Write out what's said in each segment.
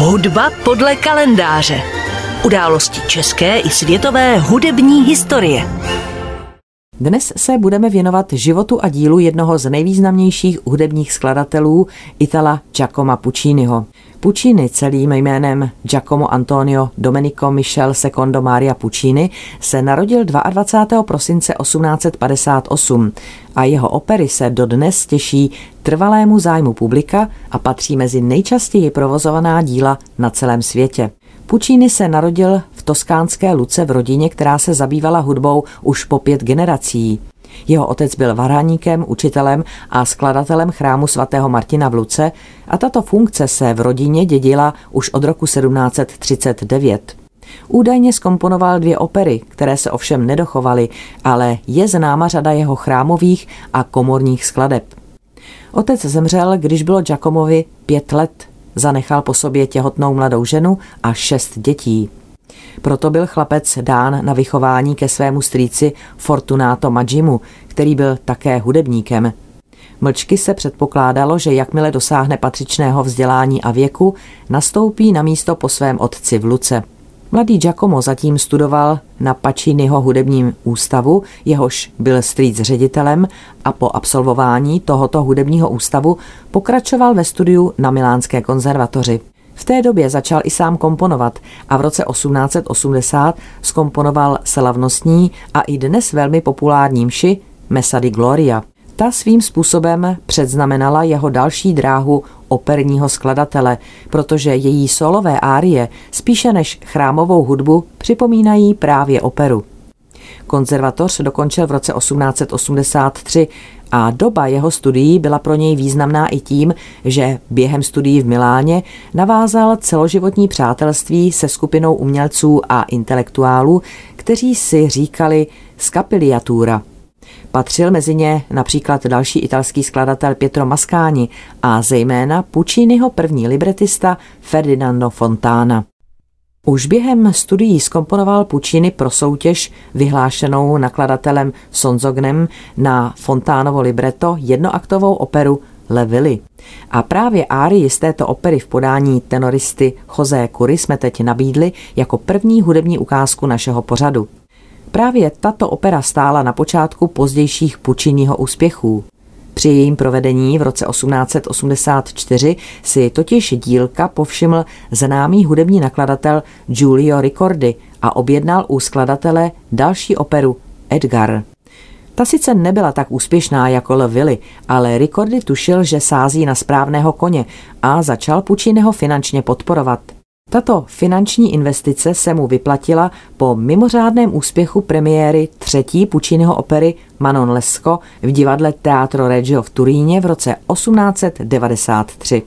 Hudba podle kalendáře. Události české i světové hudební historie. Dnes se budeme věnovat životu a dílu jednoho z nejvýznamnějších hudebních skladatelů, Itala Giacoma Pucciniho. Puccini celým jménem Giacomo Antonio Domenico Michel Secondo Maria Puccini se narodil 22. prosince 1858 a jeho opery se dodnes těší trvalému zájmu publika a patří mezi nejčastěji provozovaná díla na celém světě. Puccini se narodil v toskánské Luce v rodině, která se zabývala hudbou už po 5 generací. Jeho otec byl varhaníkem, učitelem a skladatelem chrámu svatého Martina v Luce a tato funkce se v rodině dědila už od roku 1739. Údajně zkomponoval 2 opery, které se ovšem nedochovaly, ale je známa řada jeho chrámových a komorních skladeb. Otec zemřel, když bylo Giacomovi 5 let. Zanechal po sobě těhotnou mladou ženu a 6 dětí. Proto byl chlapec dán na vychování ke svému strýci Fortunato Madžimu, který byl také hudebníkem. Mlčky se předpokládalo, že jakmile dosáhne patřičného vzdělání a věku, nastoupí na místo po svém otci v Luce. Mladý Giacomo zatím studoval na Paciniho hudebním ústavu, jehož byl strýc ředitelem, a po absolvování tohoto hudebního ústavu pokračoval ve studiu na milánské konzervatoři. V té době začal i sám komponovat a v roce 1880 zkomponoval slavnostní a i dnes velmi populární mši Messa di Gloria. Ta svým způsobem předznamenala jeho další dráhu operního skladatele, protože její solové árie spíše než chrámovou hudbu připomínají právě operu. Konzervatoř dokončil v roce 1883 a doba jeho studií byla pro něj významná i tím, že během studií v Miláně navázal celoživotní přátelství se skupinou umělců a intelektuálů, kteří si říkali scapiliatura. Patřil mezi ně například další italský skladatel Pietro Maskáni a zejména Pucciniho první libretista Ferdinando Fontana. Už během studií zkomponoval Puccini pro soutěž vyhlášenou nakladatelem Sonzognem na Fontánovo libreto jednoaktovou operu Le Villi. A právě árii z této opery v podání tenoristy José Cury jsme teď nabídli jako první hudební ukázku našeho pořadu. Právě tato opera stála na počátku pozdějších Pucciniho úspěchů. Při jejím provedení v roce 1884 si totiž dílka povšiml známý hudební nakladatel Giulio Ricordi a objednal u skladatele další operu Edgar. Ta sice nebyla tak úspěšná jako Le Villi, ale Ricordi tušil, že sází na správného koně a začal Pucciniho finančně podporovat. Tato finanční investice se mu vyplatila po mimořádném úspěchu premiéry 3. Pucciniho opery Manon Lesko v divadle Teatro Regio v Turíně v roce 1893.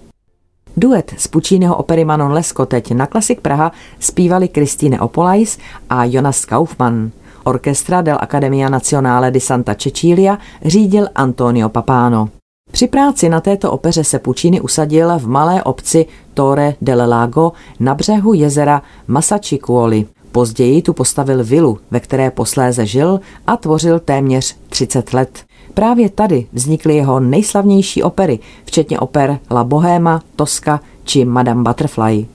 Duet z Pucciniho opery Manon Lesko teď na Klasik Praha zpívali Christine Opolais a Jonas Kaufmann. Orchestra dell'Accademia Nazionale di Santa Cecilia řídil Antonio Pappano. Při práci na této opeře se Puccini usadil v malé obci Torre del Lago na břehu jezera Massaciuccoli. Později tu postavil vilu, ve které posléze žil a tvořil téměř 30 let. Právě tady vznikly jeho nejslavnější opery, včetně oper La Bohéma, Tosca či Madame Butterfly.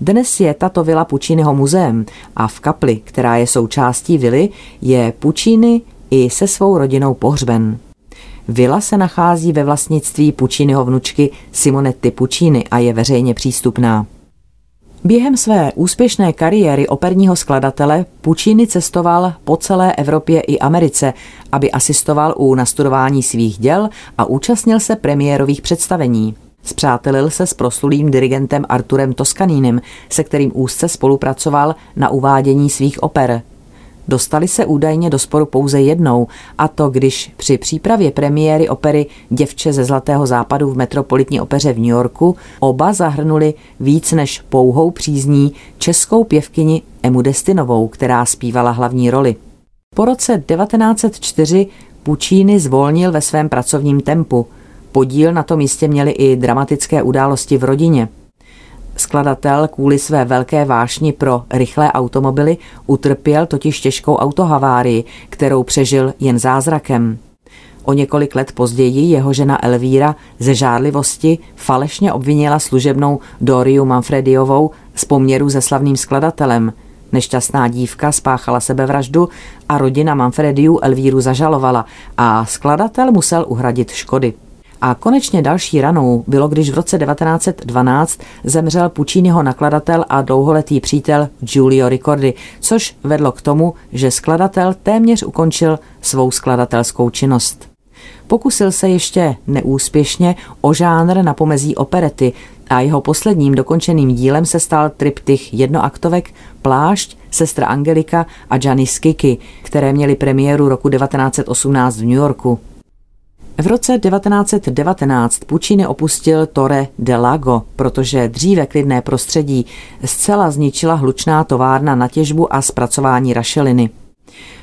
Dnes je tato vila Pucciniho muzeem a v kapli, která je součástí vily, je Puccini i se svou rodinou pohřben. Vila se nachází ve vlastnictví Pucciniho vnučky Simonetty Puccini a je veřejně přístupná. Během své úspěšné kariéry operního skladatele Puccini cestoval po celé Evropě i Americe, aby asistoval u nastudování svých děl a účastnil se premiérových představení. Spřátelil se s proslulým dirigentem Arturem Toscanínem, se kterým úzce spolupracoval na uvádění svých oper. Dostali se údajně do sporu pouze jednou, a to když při přípravě premiéry opery Děvče ze Zlatého západu v Metropolitní opeře v New Yorku oba zahrnuli víc než pouhou přízní českou pěvkyni Emu Destinovou, která zpívala hlavní roli. Po roce 1904 Puccini zvolnil ve svém pracovním tempu. Podíl na tom jistě měly i dramatické události v rodině. Skladatel kvůli své velké vášni pro rychlé automobily utrpěl totiž těžkou autohavárii, kterou přežil jen zázrakem. O několik let později jeho žena Elvíra ze žárlivosti falešně obvinila služebnou Doriu Manfrediovou z poměru se slavným skladatelem. Nešťastná dívka spáchala sebevraždu a rodina Manfrediů Elvíru zažalovala a skladatel musel uhradit škody. A konečně další ranou bylo, když v roce 1912 zemřel Pucciniho nakladatel a dlouholetý přítel Giulio Ricordi, což vedlo k tomu, že skladatel téměř ukončil svou skladatelskou činnost. Pokusil se ještě neúspěšně o žánr na pomezí operety a jeho posledním dokončeným dílem se stal triptych jednoaktovek Plášť, Sestra Angelica a Gianni Schicchi, které měly premiéru roku 1918 v New Yorku. V roce 1919 Puccini opustil Torre del Lago, protože dříve klidné prostředí zcela zničila hlučná továrna na těžbu a zpracování rašeliny.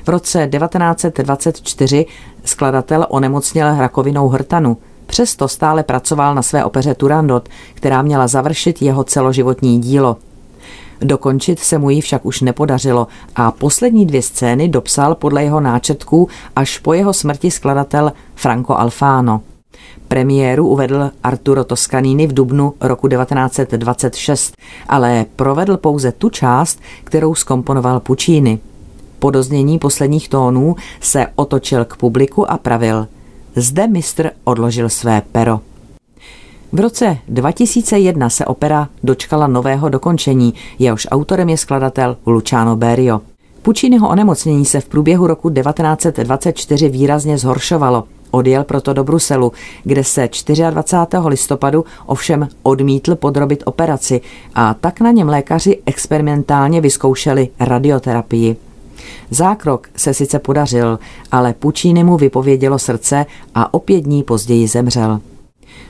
V roce 1924 skladatel onemocněl rakovinou hrtanu. Přesto stále pracoval na své opeře Turandot, která měla završit jeho celoživotní dílo. Dokončit se mu ji však už nepodařilo a poslední dvě scény dopsal podle jeho náčrtků až po jeho smrti skladatel Franco Alfano. Premiéru uvedl Arturo Toscanini v dubnu roku 1926, ale provedl pouze tu část, kterou zkomponoval Puccini. Po doznění posledních tónů se otočil k publiku a pravil: zde mistr odložil své pero. V roce 2001 se opera dočkala nového dokončení, jehož autorem je skladatel Luciano Berio. Pucciniho onemocnění se v průběhu roku 1924 výrazně zhoršovalo. Odjel proto do Bruselu, kde se 24. listopadu ovšem odmítl podrobit operaci a tak na něm lékaři experimentálně vyzkoušeli radioterapii. Zákrok se sice podařil, ale Puccini mu vypovědělo srdce a o 5 dní později zemřel.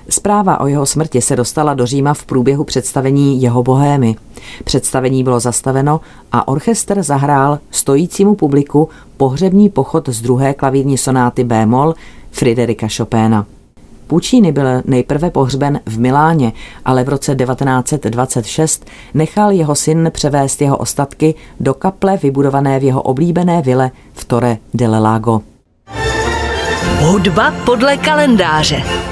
Zpráva o jeho smrti se dostala do Říma v průběhu představení jeho Bohémy. Představení bylo zastaveno a orchestr zahrál stojícímu publiku pohřební pochod z 2. klavírní sonáty bémol Friderika Chopina. Puccini byl nejprve pohřben v Miláně, ale v roce 1926 nechal jeho syn převést jeho ostatky do kaple vybudované v jeho oblíbené vile v Torre del Lago. Hudba podle kalendáře.